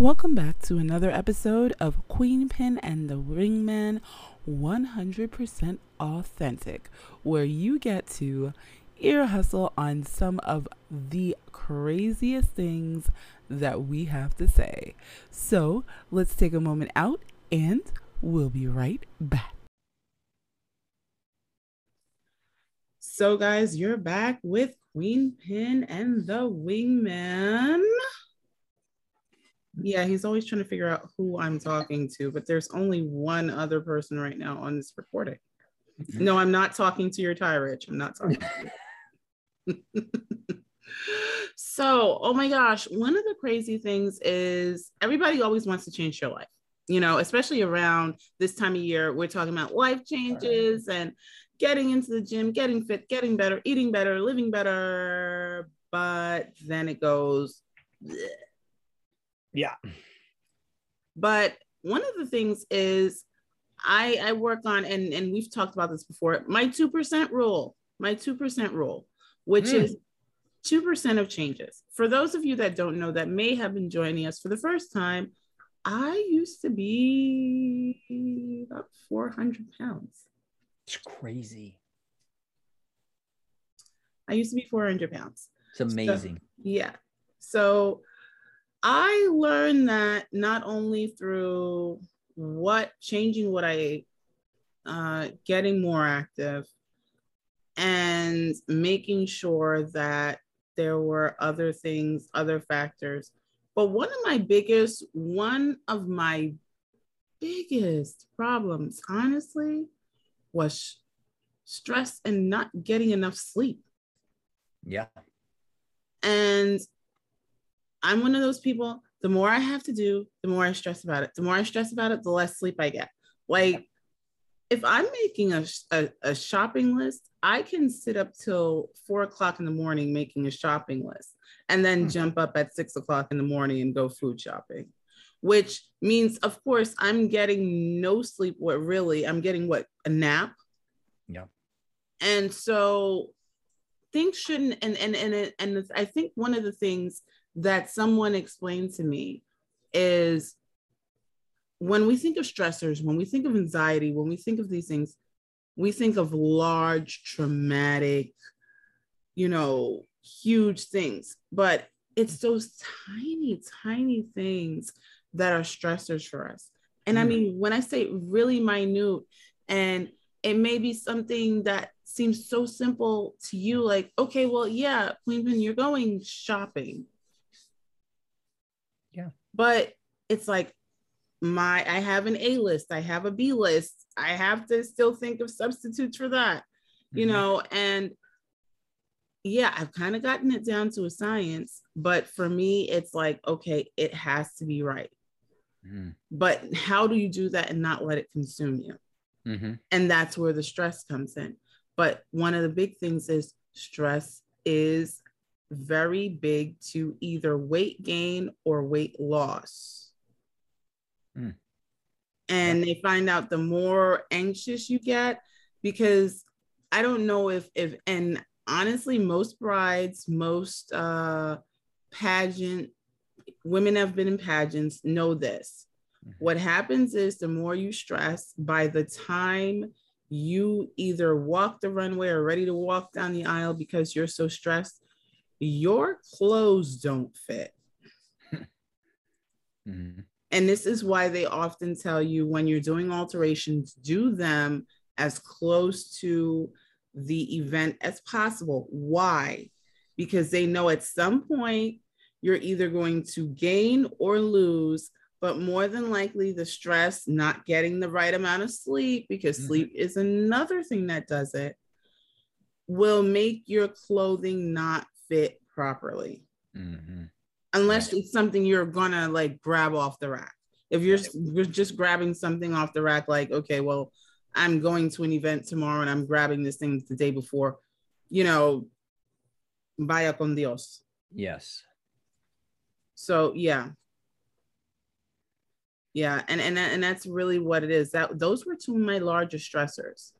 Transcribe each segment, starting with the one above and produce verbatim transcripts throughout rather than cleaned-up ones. Welcome back to another episode of Queenpin and the Wingman one hundred percent Authentic, where you get to ear hustle on some of the craziest things that we have to say. So let's take a moment out and we'll be right back. So guys, you're back with Queenpin and the Wingman. Yeah, he's always trying to figure out who I'm talking to, but there's only one other person right now on this recording. No, I'm not talking to your tie, Rich. I'm not talking to you. So, oh my gosh, one of the crazy things is everybody always wants to change your life, you know, especially around this time of year. We're talking about life changes and getting into the gym, getting fit, getting better, eating better, living better. But then it goes, bleh. Yeah. But one of the things is I, I work on, and, and we've talked about this before, my two percent rule, my two percent rule, which mm. is two percent of changes. For those of you that don't know, that may have been joining us for the first time, I used to be about four hundred pounds. It's crazy. I used to be four hundred pounds. It's amazing. So, yeah. So I learned that not only through what changing what I ate, uh, getting more active, and making sure that there were other things, other factors. But one of my biggest, one of my biggest problems, honestly, was stress and not getting enough sleep. Yeah. And I'm one of those people, the more I have to do, the more I stress about it. The more I stress about it, the less sleep I get. Like, if I'm making a, a, a shopping list, I can sit up till four o'clock in the morning making a shopping list and then jump up at six o'clock in the morning and go food shopping, which means, of course, I'm getting no sleep. What really, I'm getting what, a nap? Yeah. And so things shouldn't, and, and, and, and I think one of the things that someone explained to me is when we think of stressors, when we think of anxiety, when we think of these things, we think of large, traumatic, you know, huge things, but it's those tiny, tiny things that are stressors for us. And mm-hmm. I mean, when I say really minute, and it may be something that seems so simple to you, like, okay, well, yeah, when you're going shopping. Yeah. But it's like my, I have an A list, I have a B list. I have to still think of substitutes for that, you mm-hmm. know? And yeah, I've kind of gotten it down to a science, but for me, it's like, okay, it has to be right. Mm. But how do you do that and not let it consume you? Mm-hmm. And that's where the stress comes in. But one of the big things is stress is very big to either weight gain or weight loss. Mm. And they find out the more anxious you get, because I don't know if, if, and honestly, most brides, most uh, pageant, women have been in pageants know this. Mm-hmm. What happens is the more you stress, by the time you either walk the runway or ready to walk down the aisle because you're so stressed, your clothes don't fit. Mm-hmm. And this is why they often tell you when you're doing alterations, do them as close to the event as possible. Why? Because they know at some point you're either going to gain or lose, but more than likely the stress, not getting the right amount of sleep, because mm-hmm. sleep is another thing that does it, will make your clothing not fit properly. Mm-hmm. Unless it's something you're gonna like grab off the rack. If you're, you're just grabbing something off the rack, like, okay, well, I'm going to an event tomorrow and I'm grabbing this thing the day before, you know, vaya con Dios. Yes. So yeah. Yeah. And, and, and that's really what it is. That those were two of my largest stressors.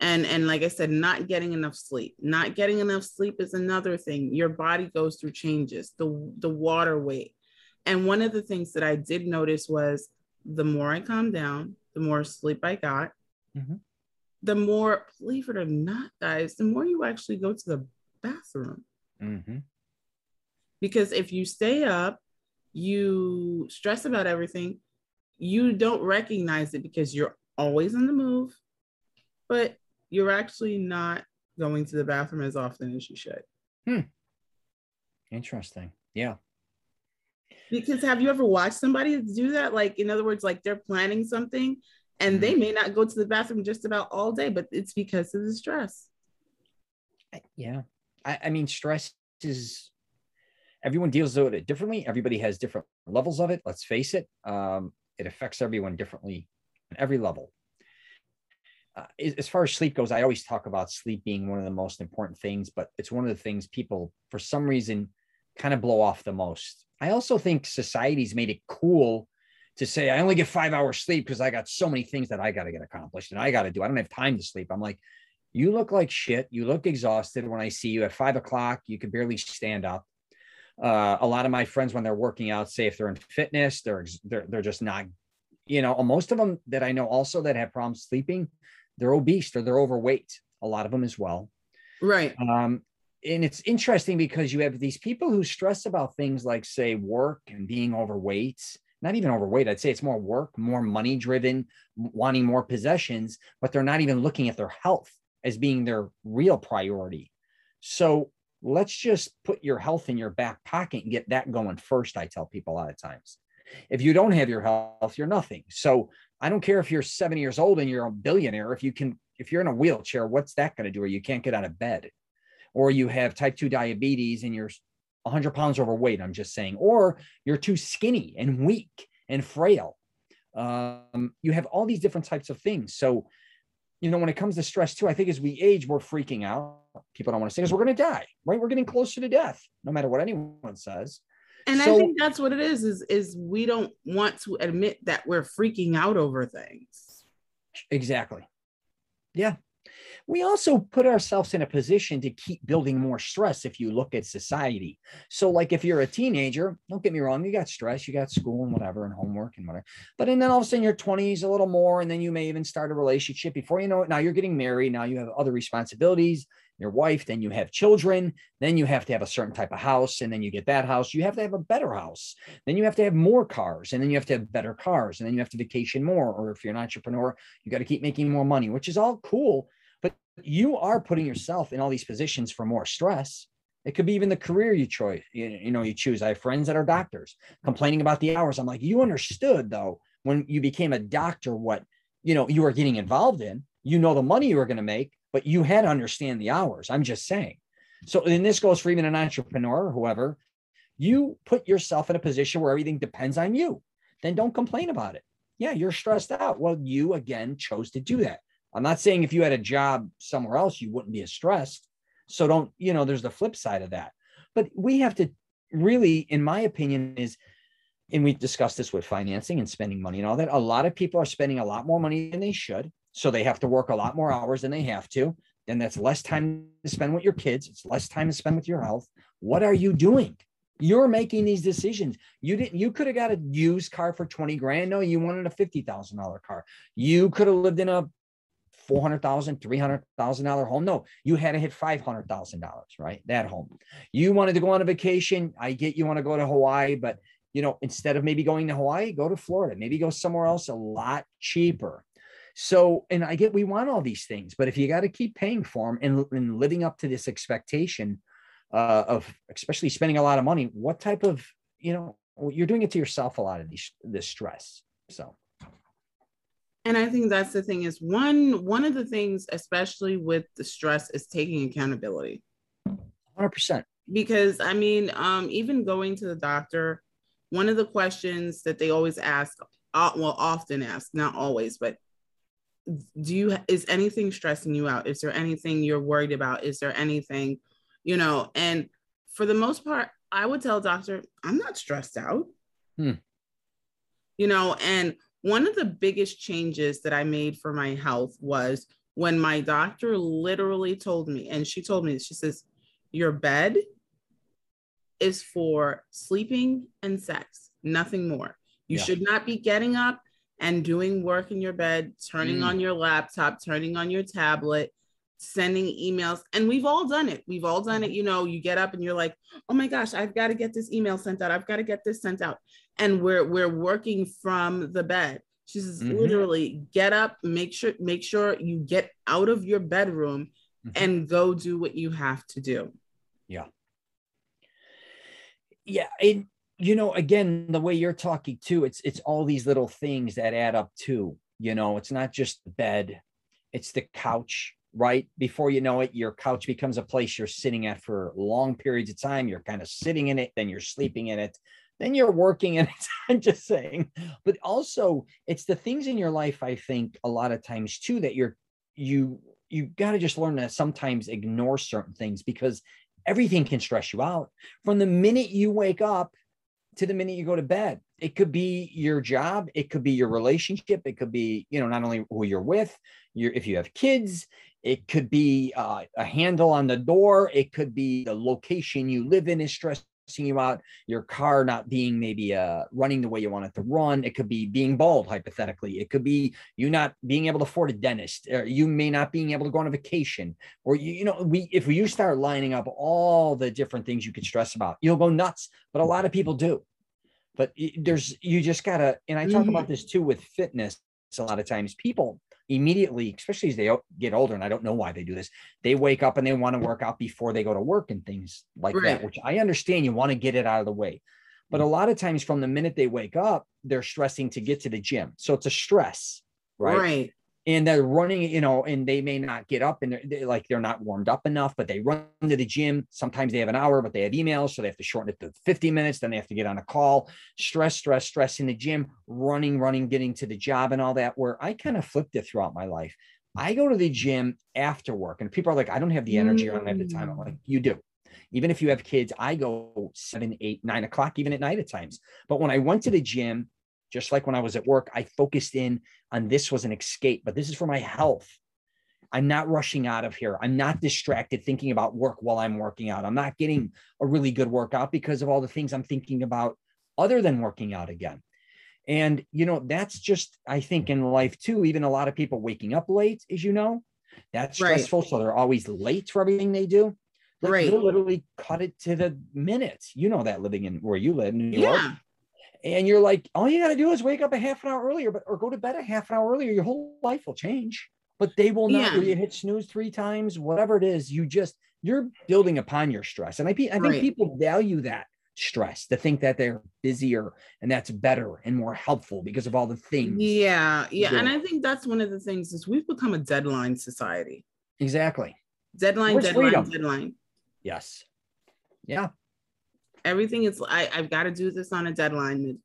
And, and like I said, not getting enough sleep, not getting enough sleep is another thing. Your body goes through changes, the, the water weight, And one of the things that I did notice was the more I calmed down, the more sleep I got, mm-hmm. the more, believe it or not, guys, the more you actually go to the bathroom. Mm-hmm. Because if you stay up, you stress about everything, you don't recognize it because you're always on the move, but you're actually not going to the bathroom as often as you should. Hmm. Interesting. Yeah. Because have you ever watched somebody do that? Like, in other words, like they're planning something and mm-hmm. they may not go to the bathroom just about all day, but it's because of the stress. I, yeah. I, I mean, stress is, everyone deals with it differently. Everybody has different levels of it. Let's face it. Um, it affects everyone differently on every level. Uh, as far as sleep goes, I always talk about sleep being one of the most important things, but it's one of the things people, for some reason, kind of blow off the most. I also think society's made it cool to say, I only get five hours sleep because I got so many things that I got to get accomplished and I got to do. I don't have time to sleep. I'm like, you look like shit. You look exhausted. When I see you at five o'clock, you could barely stand up. Uh, a lot of my friends, when they're working out, say if they're in fitness, they're, they're, they're just not, you know, most of them that I know also that have problems sleeping, they're obese or they're overweight. A lot of them as well. Right. Um, and it's interesting because you have these people who stress about things like, say, work and being overweight, not even overweight. I'd say it's more work, more money driven, wanting more possessions, but they're not even looking at their health as being their real priority. So let's just put your health in your back pocket and get that going first. I tell people a lot of times, if you don't have your health, you're nothing. So I don't care if you're seven years old and you're a billionaire. If you can, if you're in a wheelchair, what's that going to do? Or you can't get out of bed, or you have type two diabetes and you're one hundred pounds overweight. I'm just saying, or you're too skinny and weak and frail. Um, you have all these different types of things. So, you know, when it comes to stress too, I think as we age, we're freaking out. People don't want to say, because we're going to die, right? We're getting closer to death, no matter what anyone says. And so, I think that's what it is, is, is we don't want to admit that we're freaking out over things. Exactly. Yeah. We also put ourselves in a position to keep building more stress if you look at society. So like if you're a teenager, don't get me wrong, you got stress, you got school and whatever and homework and whatever. But and then all of a sudden your twenties a little more, and then you may even start a relationship. Before you know it, now you're getting married. Now you have other responsibilities, your wife, then you have children, then you have to have a certain type of house, and then you get that house. You have to have a better house. Then you have to have more cars, and then you have to have better cars, and then you have to vacation more. Or if you're an entrepreneur, you got to keep making more money, which is all cool. But you are putting yourself in all these positions for more stress. It could be even the career you choose. You know, you choose. I have friends that are doctors complaining about the hours. I'm like, you understood though, when you became a doctor, what, you know, you were getting involved in, you know, the money you were going to make, but you had to understand the hours. I'm just saying. So and this goes for even an entrepreneur or whoever. You put yourself in a position where everything depends on you. Then don't complain about it. Yeah, you're stressed out. Well, you again chose to do that. I'm not saying if you had a job somewhere else, you wouldn't be as stressed. So don't, you know, there's the flip side of that. But we have to really, in my opinion, is, and we've discussed this with financing and spending money and all that, a lot of people are spending a lot more money than they should. So they have to work a lot more hours than they have to. Then that's less time to spend with your kids. It's less time to spend with your health. What are you doing? You're making these decisions. You didn't, you could have got a used car for twenty grand. No, you wanted a fifty thousand dollar car. You could have lived in a four hundred thousand dollars, three hundred thousand dollar home. No, you had to hit five hundred thousand dollars, right? That home. You wanted to go on a vacation. I get you want to go to Hawaii, but you know, instead of maybe going to Hawaii, go to Florida, maybe go somewhere else a lot cheaper. So, and I get, we want all these things, but if you got to keep paying for them and, and living up to this expectation uh, of especially spending a lot of money, what type of, you know, you're doing it to yourself, a lot of these, this stress. So. And I think that's the thing is one, one of the things, especially with the stress, is taking accountability. one hundred percent. Because I mean, um, even going to the doctor, one of the questions that they always ask, uh, well, often ask, not always, but do you, is anything stressing you out? Is there anything you're worried about? Is there anything, you know, and for the most part, I would tell doctor, I'm not stressed out, hmm. you know, and one of the biggest changes that I made for my health was when my doctor literally told me, and she told me, she says, your bed is for sleeping and sex. nothing more. You yeah. should not be getting up and doing work in your bed, turning mm. on your laptop, turning on your tablet, sending emails. And we've all done it. We've all done it. You know, you get up and you're like, oh my gosh, I've got to get this email sent out. I've got to get this sent out. And we're, we're working from the bed. She says, mm-hmm. literally get up, make sure, make sure you get out of your bedroom mm-hmm. and go do what you have to do. Yeah. Yeah. It, you know, again, the way you're talking too, it's, it's all these little things that add up too. You know, it's not just the bed, it's the couch, right? Before you know it, your couch becomes a place you're sitting at for long periods of time. You're kind of sitting in it, then you're sleeping in it. Then you're working and I'm just saying, but also it's the things in your life, I think a lot of times too, that you're, you, you got to just learn to sometimes ignore certain things because everything can stress you out from the minute you wake up to the minute you go to bed. It could be your job. It could be your relationship. It could be, you know, not only who you're with, your, if you have kids, it could be uh, a handle on the door. It could be the location you live in is stressful. You out, your car not being maybe uh running the way you want it to run. It could be being bald, hypothetically. It could be you not being able to afford a dentist, or you may not being able to go on a vacation, or you, you know, we if you start lining up all the different things you could stress about, you'll go nuts. But a lot of people do. But there's you just gotta, and I talk mm-hmm. about this too with fitness. A lot of times people immediately, especially as they get older, and I don't know why they do this, they wake up and they want to work out before they go to work and things like right. that, which I understand. You want to get it out of the way. But a lot of times from the minute they wake up, they're stressing to get to the gym. So it's a stress, right? Right. And they're running, you know, and they may not get up and they're, they're like, they're not warmed up enough, but they run to the gym. Sometimes they have an hour, but they have emails. So they have to shorten it to fifty minutes. Then they have to get on a call, stress, stress, stress in the gym, running, running, getting to the job and all that, where I kind of flipped it throughout my life. I go to the gym after work and people are like, I don't have the energy. Mm. I don't have the time. I'm like, you do. Even if you have kids, I go seven, eight, nine o'clock, even at night at times. But when I went to the gym, just like when I was at work, I focused in on this was an escape, but this is for my health. I'm not rushing out of here. I'm not distracted thinking about work while I'm working out. I'm not getting a really good workout because of all the things I'm thinking about other than working out again. And, you know, that's just, I think in life too, even a lot of people waking up late, as you know, that's right. stressful. So they're always late for everything they do. Like right. They'll literally cut it to the minute. You know that living in where you live, New York. Yeah. And you're like, all you got to do is wake up a half an hour earlier, but or go to bed a half an hour earlier. Your whole life will change, but they will not. Yeah. You hit snooze three times, whatever it is. You just you're building upon your stress, and I, I think right. people value that stress to think that they're busier and that's better and more helpful because of all the things. Yeah, yeah, and I think that's one of the things is we've become a deadline society. Exactly. Deadline, Where's deadline, freedom? deadline. Yes. Yeah. Everything is, I, I've got to do this on a deadline. The,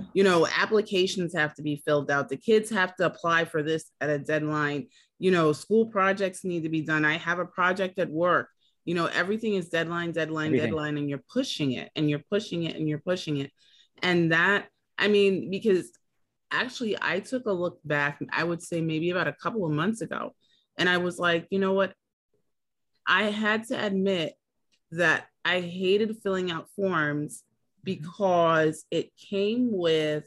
the, you know, applications have to be filled out. The kids have to apply for this at a deadline. You know, school projects need to be done. I have a project at work. You know, everything is deadline, deadline, everything. deadline, and you're pushing it and you're pushing it and you're pushing it. And that, I mean, because actually I took a look back, I would say maybe about a couple of months ago. And I was like, you know what? I had to admit that I hated filling out forms because it came with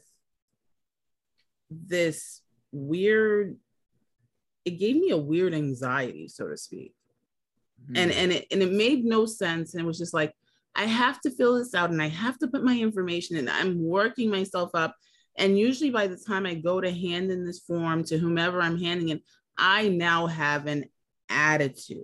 this weird, it gave me a weird anxiety, so to speak. Mm-hmm. And, and, it, and it made no sense. And it was just like, I have to fill this out and I have to put my information in. I'm working myself up. And usually by the time I go to hand in this form to whomever I'm handing it, I now have an attitude.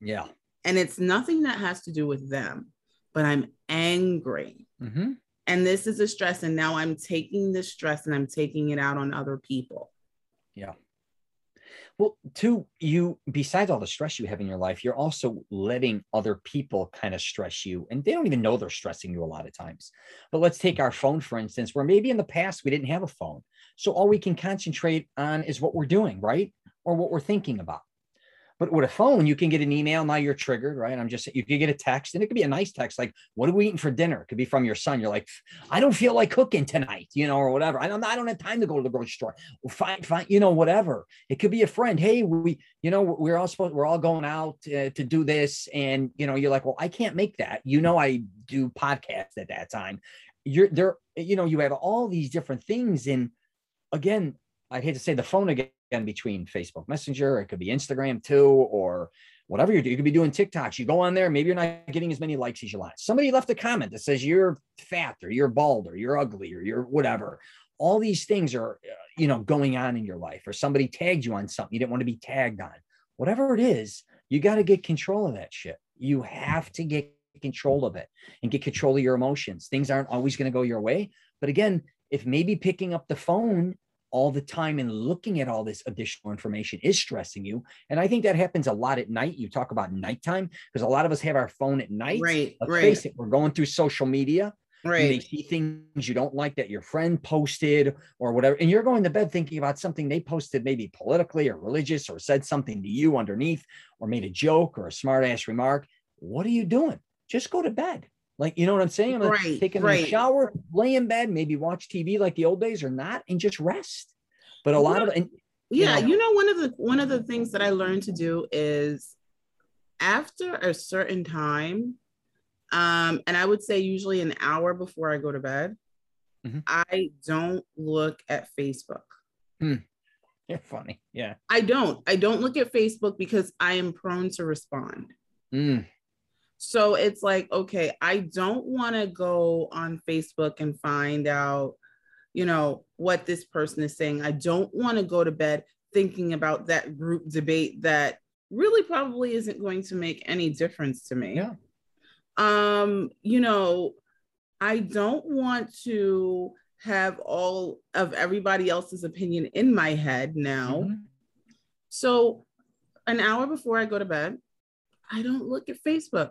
Yeah. And it's nothing that has to do with them, but I'm angry. Mm-hmm. And this is a stress. And now I'm taking this stress and I'm taking it out on other people. Yeah. Well, too, you, besides all the stress you have in your life, you're also letting other people kind of stress you. And they don't even know they're stressing you a lot of times. But let's take our phone, for instance, where maybe in the past we didn't have a phone. So all we can concentrate on is what we're doing, right? Or what we're thinking about. But with a phone, you can get an email. Now you're triggered, right? I'm just, you can get a text, and it could be a nice text. Like, what are we eating for dinner? It could be from your son. You're like, I don't feel like cooking tonight, you know, or whatever. I don't, I don't have time to go to the grocery store. Well, fine, fine, you know, whatever. It could be a friend. Hey, we, you know, we're all supposed, we're all going out uh, to do this. And, you know, you're like, well, I can't make that. You know, I do podcasts at that time. You're there, you know, you have all these different things. And again, I hate to say the phone again, between Facebook Messenger, it could be Instagram too, or whatever you do. You could be doing TikToks. You go on there, maybe you're not getting as many likes as you like. Somebody left a comment that says you're fat, or you're bald, or you're ugly, or you're whatever. All these things are, you know, going on in your life, or somebody tagged you on something you didn't want to be tagged on. Whatever it is, you got to get control of that shit. You have to get control of it and get control of your emotions. Things aren't always going to go your way. But again, if maybe picking up the phone all the time and looking at all this additional information is stressing you. And I think that happens a lot at night. You talk about nighttime, because a lot of us have our phone at night. Right, Let's right. face it, we're going through social media. Right. You may see things you don't like that your friend posted or whatever. And you're going to bed thinking about something they posted, maybe politically or religious, or said something to you underneath, or made a joke or a smart ass remark. What are you doing? Just go to bed. Like, you know what I'm saying? I'm like right, taking right. a shower, lay in bed, maybe watch T V like the old days or not, and just rest. But a lot yeah. of, and, yeah, you know, you know, one of the, one of the things that I learned to do is after a certain time, um, and I would say usually an hour before I go to bed, mm-hmm. I don't look at Facebook. Mm. You're funny. Yeah. I don't, I don't look at Facebook because I am prone to respond. Mm. So it's like, okay, I don't want to go on Facebook and find out, you know, what this person is saying. I don't want to go to bed thinking about that group debate that really probably isn't going to make any difference to me. Yeah. Um, you know, I don't want to have all of everybody else's opinion in my head now. Mm-hmm. So an hour before I go to bed, I don't look at Facebook.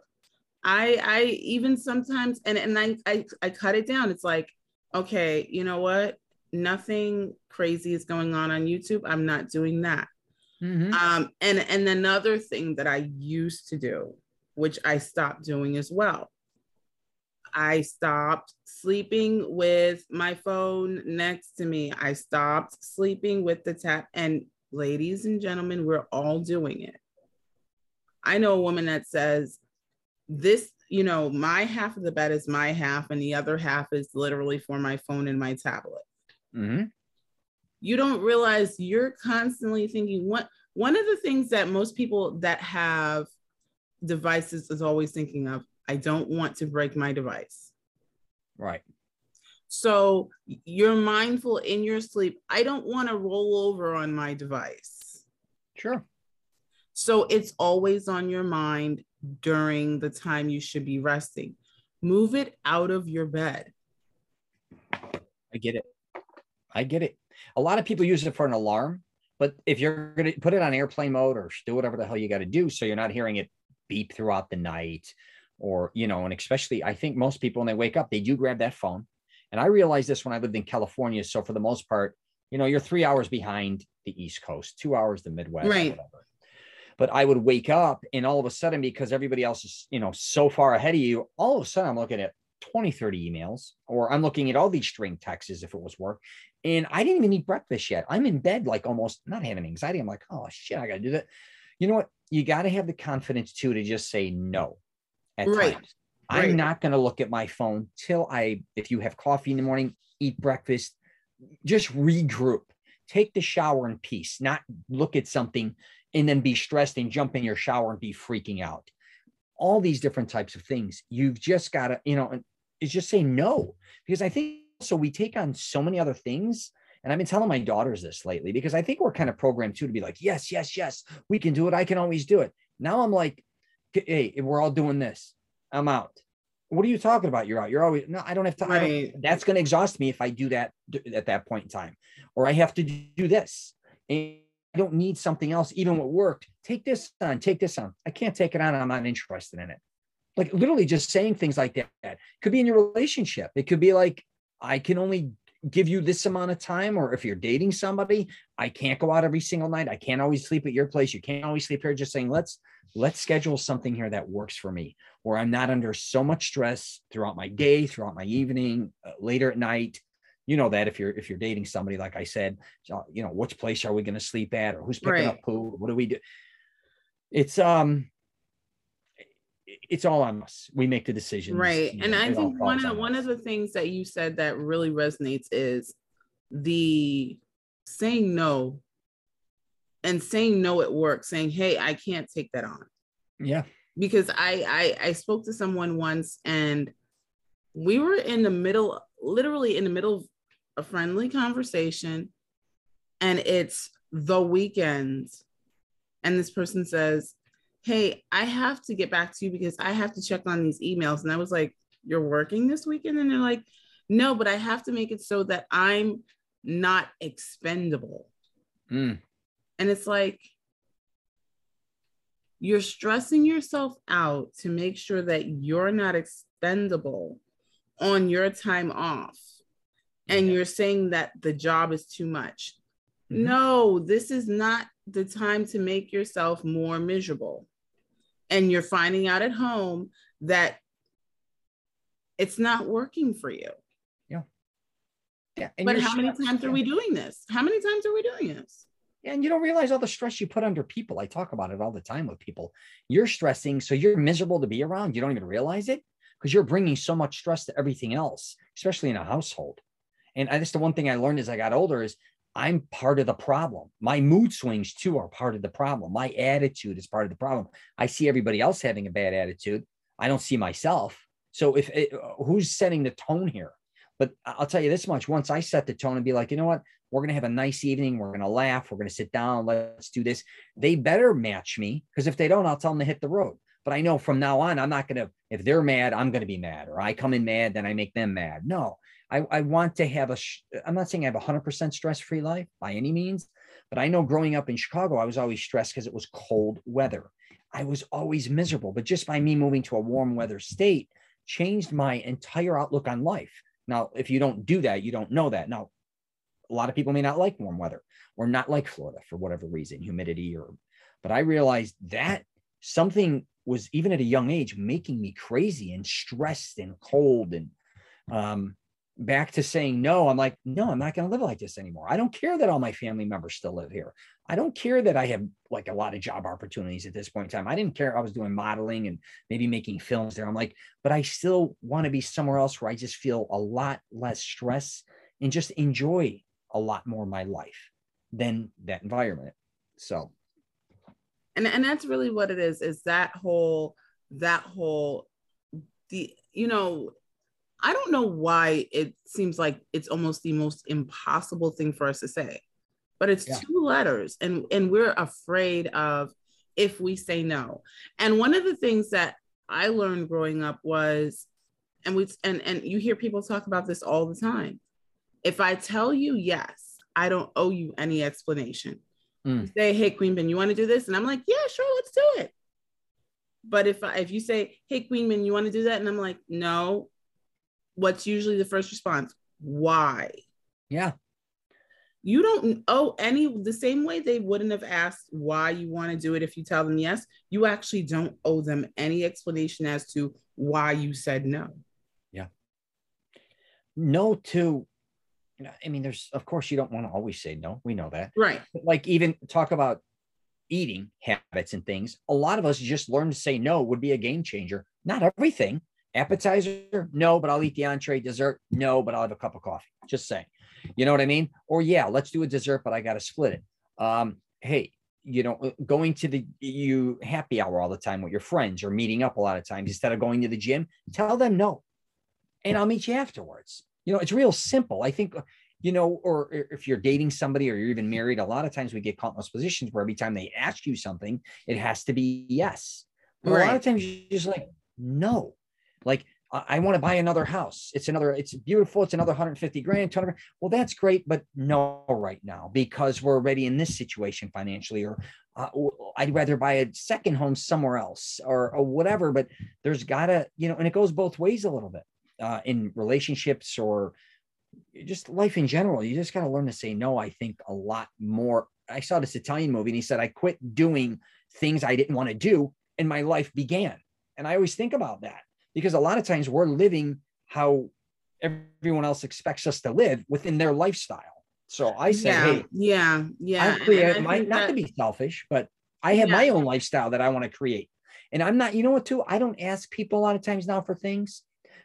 I, I even sometimes, and, and I, I, I cut it down. It's like, okay, you know what? Nothing crazy is going on on YouTube. I'm not doing that. Mm-hmm. Um, and, and another thing that I used to do, which I stopped doing as well. I stopped sleeping with my phone next to me. I stopped sleeping with the tap. And ladies and gentlemen, we're all doing it. I know a woman that says, this, you know, my half of the bed is my half, and the other half is literally for my phone and my tablet. Mm-hmm. You don't realize you're constantly thinking. What, one of the things that most people that have devices is always thinking of, I don't want to break my device. Right. So you're mindful in your sleep. I don't want to roll over on my device. Sure. So it's always on your mind during the time you should be resting. Move it out of your bed. I get it. I get it. A lot of people use it for an alarm, but if you're going to put it on airplane mode or do whatever the hell you got to do, so you're not hearing it beep throughout the night, or, you know, and especially I think most people when they wake up, they do grab that phone. And I realized this when I lived in California. So for the most part, you know, you're three hours behind the East Coast, two hours the Midwest, right. whatever. But I would wake up and all of a sudden, because everybody else is, you know, so far ahead of you, all of a sudden I'm looking at twenty, thirty emails, or I'm looking at all these string texts if it was work. And I didn't even eat breakfast yet. I'm in bed, like almost not having anxiety. I'm like, oh shit, I got to do that. You know what? You got to have the confidence too, to just say no at right. times. Right. I'm not going to look at my phone till I, if you have coffee in the morning, eat breakfast, just regroup, take the shower in peace, not look at something and then be stressed and jump in your shower and be freaking out. All these different types of things. You've just got to, you know, it's just say no, because I think so we take on so many other things. And I've been telling my daughters this lately, because I think we're kind of programmed too, to be like, yes, yes, yes, we can do it. I can always do it. Now I'm like, hey, we're all doing this. I'm out. What are you talking about? You're out. You're always, no, I don't have time. Right. That's going to exhaust me if I do that at that point in time, or I have to do this. And I don't need something else. Even what worked, take this on, take this on. I can't take it on. I'm not interested in it. Like literally just saying things like that. It could be in your relationship. It could be like, I can only give you this amount of time, or if you're dating somebody, I can't go out every single night. I can't always sleep at your place. You can't always sleep here. Just saying, let's, let's schedule something here that works for me, where I'm not under so much stress throughout my day, throughout my evening, uh, later at night. You know that if you're, if you're dating somebody, like I said, you know, which place are we going to sleep at, or who's picking right. up who, what do we do? It's, um, it's all on us. We make the decisions. Right. You know, and I think one of, on one of the things that you said that really resonates is the saying no, and saying no at work, saying, hey, I can't take that on. Yeah. Because I, I, I spoke to someone once, and we were in the middle, literally in the middle of a friendly conversation, and it's the weekend. And this person says, hey, I have to get back to you because I have to check on these emails. And I was like, you're working this weekend? And they're like, no, but I have to make it so that I'm not expendable. Mm. And it's like, you're stressing yourself out to make sure that you're not expendable on your time off. And yeah. you're saying that the job is too much. Mm-hmm. No, this is not the time to make yourself more miserable. And you're finding out at home that it's not working for you. Yeah. Yeah. And but how many times are we doing this? How many times are we doing this? Yeah, and you don't realize all the stress you put under people. I talk about it all the time with people. You're stressing, so you're miserable to be around. You don't even realize it because you're bringing so much stress to everything else, especially in a household. And I, that's the one thing I learned as I got older is I'm part of the problem. My mood swings too are part of the problem. My attitude is part of the problem. I see everybody else having a bad attitude. I don't see myself. So if it, who's setting the tone here? But I'll tell you this much. Once I set the tone and be like, you know what, we're going to have a nice evening. We're going to laugh. We're going to sit down. Let's do this. They better match me, because if they don't, I'll tell them to hit the road. But I know from now on, I'm not going to, if they're mad, I'm going to be mad, or I come in mad, then I make them mad. No. I, I want to have a, I'm not saying I have a hundred percent stress-free life by any means, but I know growing up in Chicago, I was always stressed because it was cold weather. I was always miserable, but just by me moving to a warm weather state changed my entire outlook on life. Now, if you don't do that, you don't know that. Now, a lot of people may not like warm weather, or not like Florida for whatever reason, humidity or, but I realized that something was, even at a young age, making me crazy and stressed and cold. And, um, back to saying no, I'm like, no, I'm not going to live like this anymore. I don't care that all my family members still live here. I don't care that I have like a lot of job opportunities at this point in time. I didn't care. I was doing modeling and maybe making films there. I'm like, but I still want to be somewhere else where I just feel a lot less stress and just enjoy a lot more of my life than that environment. So. And, and that's really what it is, is that whole, that whole, the, you know, I don't know why it seems like it's almost the most impossible thing for us to say, but it's yeah. two letters, and, and we're afraid of if we say no. And one of the things that I learned growing up was, and we, and, and you hear people talk about this all the time. If I tell you yes, I don't owe you any explanation. Mm. Say, hey, Queenpin, you want to do this? And I'm like, yeah, sure, let's do it. But if I, if you say, hey, Queenpin, you want to do that? And I'm like, no. What's usually the first response? Why? Yeah. You don't owe any, the same way they wouldn't have asked why you want to do it if you tell them yes, you actually don't owe them any explanation as to why you said no. Yeah. No to, I mean, there's, of course, you don't want to always say no. We know that. Right. But like even talk about eating habits and things. A lot of us just learn to say no would be a game changer. Not everything. Appetizer? No, but I'll eat the entree. Dessert? No, but I'll have a cup of coffee. Just saying. You know what I mean? Or yeah, let's do a dessert, but I got to split it. Um, hey, you know, going to the you happy hour all the time with your friends, or meeting up a lot of times instead of going to the gym, tell them no. And I'll meet you afterwards. You know, it's real simple. I think, you know, or if you're dating somebody or you're even married, a lot of times we get caught in those positions where every time they ask you something, it has to be yes. But right. a lot of times you're just like, no. Like, I want to buy another house. It's another, it's beautiful. It's another one hundred fifty grand. two hundred grand. Well, that's great, but no right now, because we're already in this situation financially, or uh, I'd rather buy a second home somewhere else, or, or whatever, but there's gotta, you know, and it goes both ways a little bit uh, in relationships or just life in general, you just got to learn to say no, I think, a lot more. I saw this Italian movie and he said, I quit doing things I didn't want to do and my life began. And I always think about that, because a lot of times we're living how everyone else expects us to live within their lifestyle. So I say, yeah, hey, yeah, yeah. I create my, not that, to be selfish, but I have yeah. my own lifestyle that I want to create. And I'm not, you know what, too, I don't ask people a lot of times now for things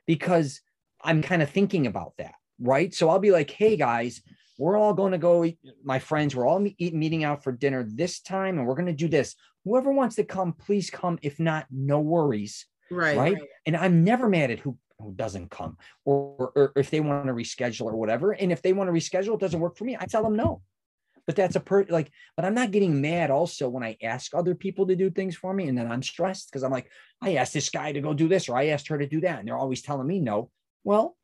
because I'm kind of thinking about that. Right. So I'll be like, hey guys, we're all going to go eat, my friends, we're all eat, meeting out for dinner this time. And we're going to do this. Whoever wants to come, please come. If not, no worries. Right. Right. right. And I'm never mad at who, who doesn't come or, or, or if they want to reschedule or whatever. And if they want to reschedule, it doesn't work for me, I tell them no. But that's a per like, but I'm not getting mad also when I ask other people to do things for me. And then I'm stressed because I'm like, I asked this guy to go do this, or I asked her to do that. And they're always telling me no. Well,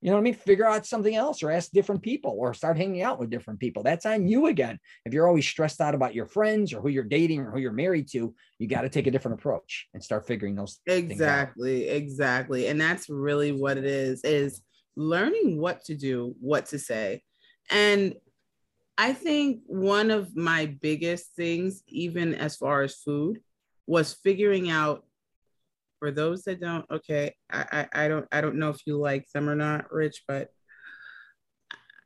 you know what I mean? Figure out something else, or ask different people, or start hanging out with different people. That's on you again. If you're always stressed out about your friends or who you're dating or who you're married to, you got to take a different approach and start figuring those exactly, things out. Exactly. Exactly. And that's really what it is, is learning what to do, what to say. And I think one of my biggest things, even as far as food, was figuring out, for those that don't, okay, I, I, I don't I don't know if you like them or not, Rich, but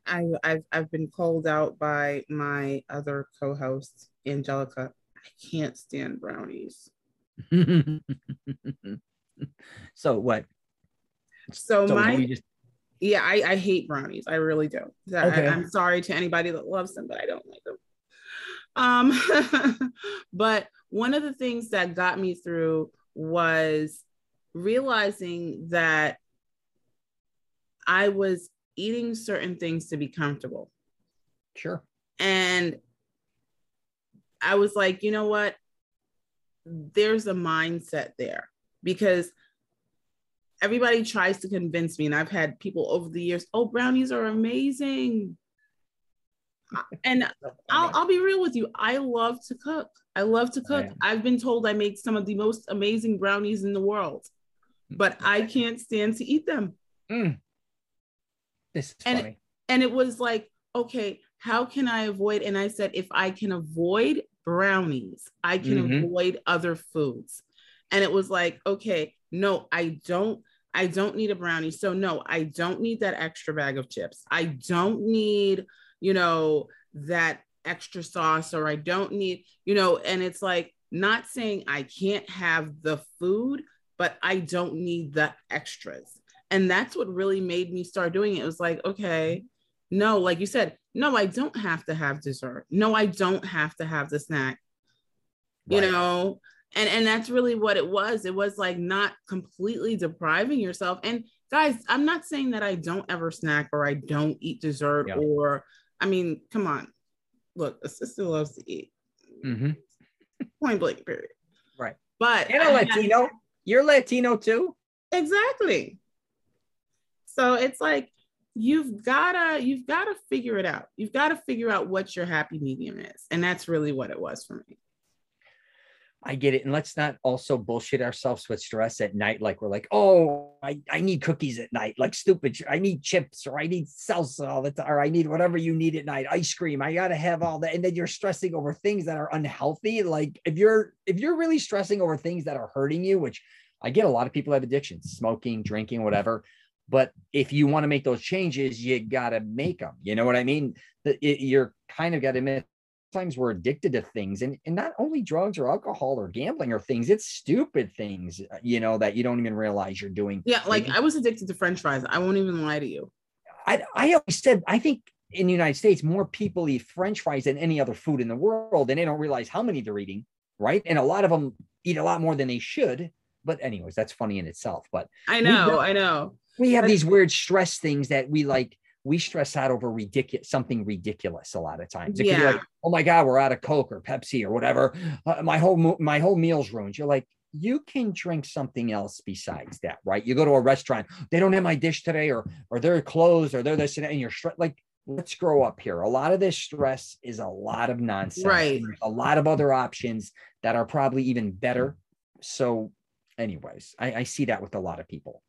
I, I've, I've been called out by my other co-host, Angelica. I can't stand brownies. So what? So, so my... Just... Yeah, I, I hate brownies. I really do. Okay. I, I'm sorry to anybody that loves them, but I don't like them. Um, but one of the things that got me through was realizing that I was eating certain things to be comfortable. Sure. And I was like, you know what? There's a mindset there, because everybody tries to convince me, and I've had people over the years, oh, brownies are amazing. And I'll, I'll be real with you. I love to cook. I love to cook. Yeah. I've been told I make some of the most amazing brownies in the world, but I can't stand to eat them. Mm. This is and, funny. And it was like, okay, how can I avoid? And I said, if I can avoid brownies, I can mm-hmm. avoid other foods. And it was like, okay, no, I don't. I don't need a brownie. So no, I don't need that extra bag of chips. I don't need, you know, that extra sauce, or I don't need, you know, and it's like, not saying I can't have the food, but I don't need the extras. And that's what really made me start doing it. It was like, okay, no, like you said, no, I don't have to have dessert. No, I don't have to have the snack, right. you know? And and that's really what it was. It was like not completely depriving yourself. And guys, I'm not saying that I don't ever snack or I don't eat dessert yeah. or, I mean, come on. Look, a sister loves to eat. Mm-hmm. Point blank, period. Right. But and a Latino. I, You're Latino too. Exactly. So it's like, you've gotta, you've gotta figure it out. You've got to figure out what your happy medium is. And that's really what it was for me. I get it. And let's not also bullshit ourselves with stress at night. Like we're like, oh, I, I need cookies at night. Like stupid. I need chips, or I need salsa all the time, or I need whatever you need at night. Ice cream. I got to have all that. And then you're stressing over things that are unhealthy. Like if you're, if you're really stressing over things that are hurting you, which I get, a lot of people have addictions, smoking, drinking, whatever. But if you want to make those changes, you got to make them. You know what I mean? You're kind of got to admit, sometimes we're addicted to things, and, and not only drugs or alcohol or gambling or things, it's stupid things, you know, that you don't even realize you're doing. Yeah. Like I was addicted to French fries. I won't even lie to you. I, I always said, I think in the United States, more people eat French fries than any other food in the world. And they don't realize how many they're eating. Right. And a lot of them eat a lot more than they should. But anyways, that's funny in itself, but I know, I know we have these weird stress things that we like. We stress out over ridiculous, something ridiculous a lot of times. It yeah. could be like, oh my God, we're out of Coke or Pepsi or whatever. Uh, my whole my whole meal's ruined. You're like, you can drink something else besides that, right? You go to a restaurant, they don't have my dish today, or or they're closed, or they're this and that, and you're str- like, let's grow up here. A lot of this stress is a lot of nonsense. Right. There's a lot of other options that are probably even better. So anyways, I, I see that with a lot of people.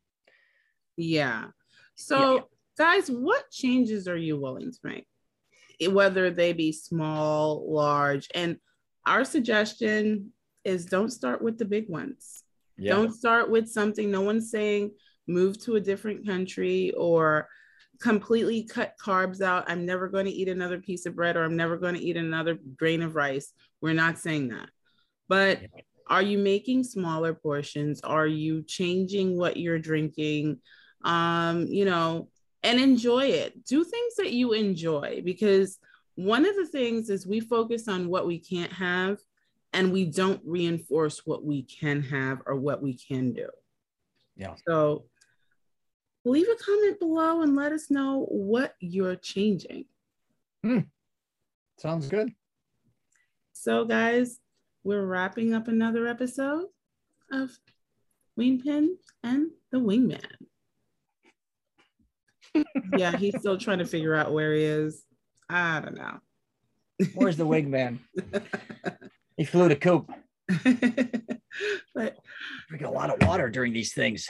Yeah. So- yeah. Guys, what changes are you willing to make? Whether they be small, large. And our suggestion is don't start with the big ones. Yeah. Don't start with something. No one's saying move to a different country or completely cut carbs out. I'm never going to eat another piece of bread, or I'm never going to eat another grain of rice. We're not saying that. But are you making smaller portions? Are you changing what you're drinking? Um, you know, and enjoy it. Do things that you enjoy, because one of the things is we focus on what we can't have and we don't reinforce what we can have or what we can do. Yeah. So leave a comment below and let us know what you're changing. Mm. Sounds good. So guys, we're wrapping up another episode of Queenpin and the Wingman. Yeah, he's still trying to figure out where he is. I don't know. Where's the wingman? He flew to Coop. But we get a lot of water during these things.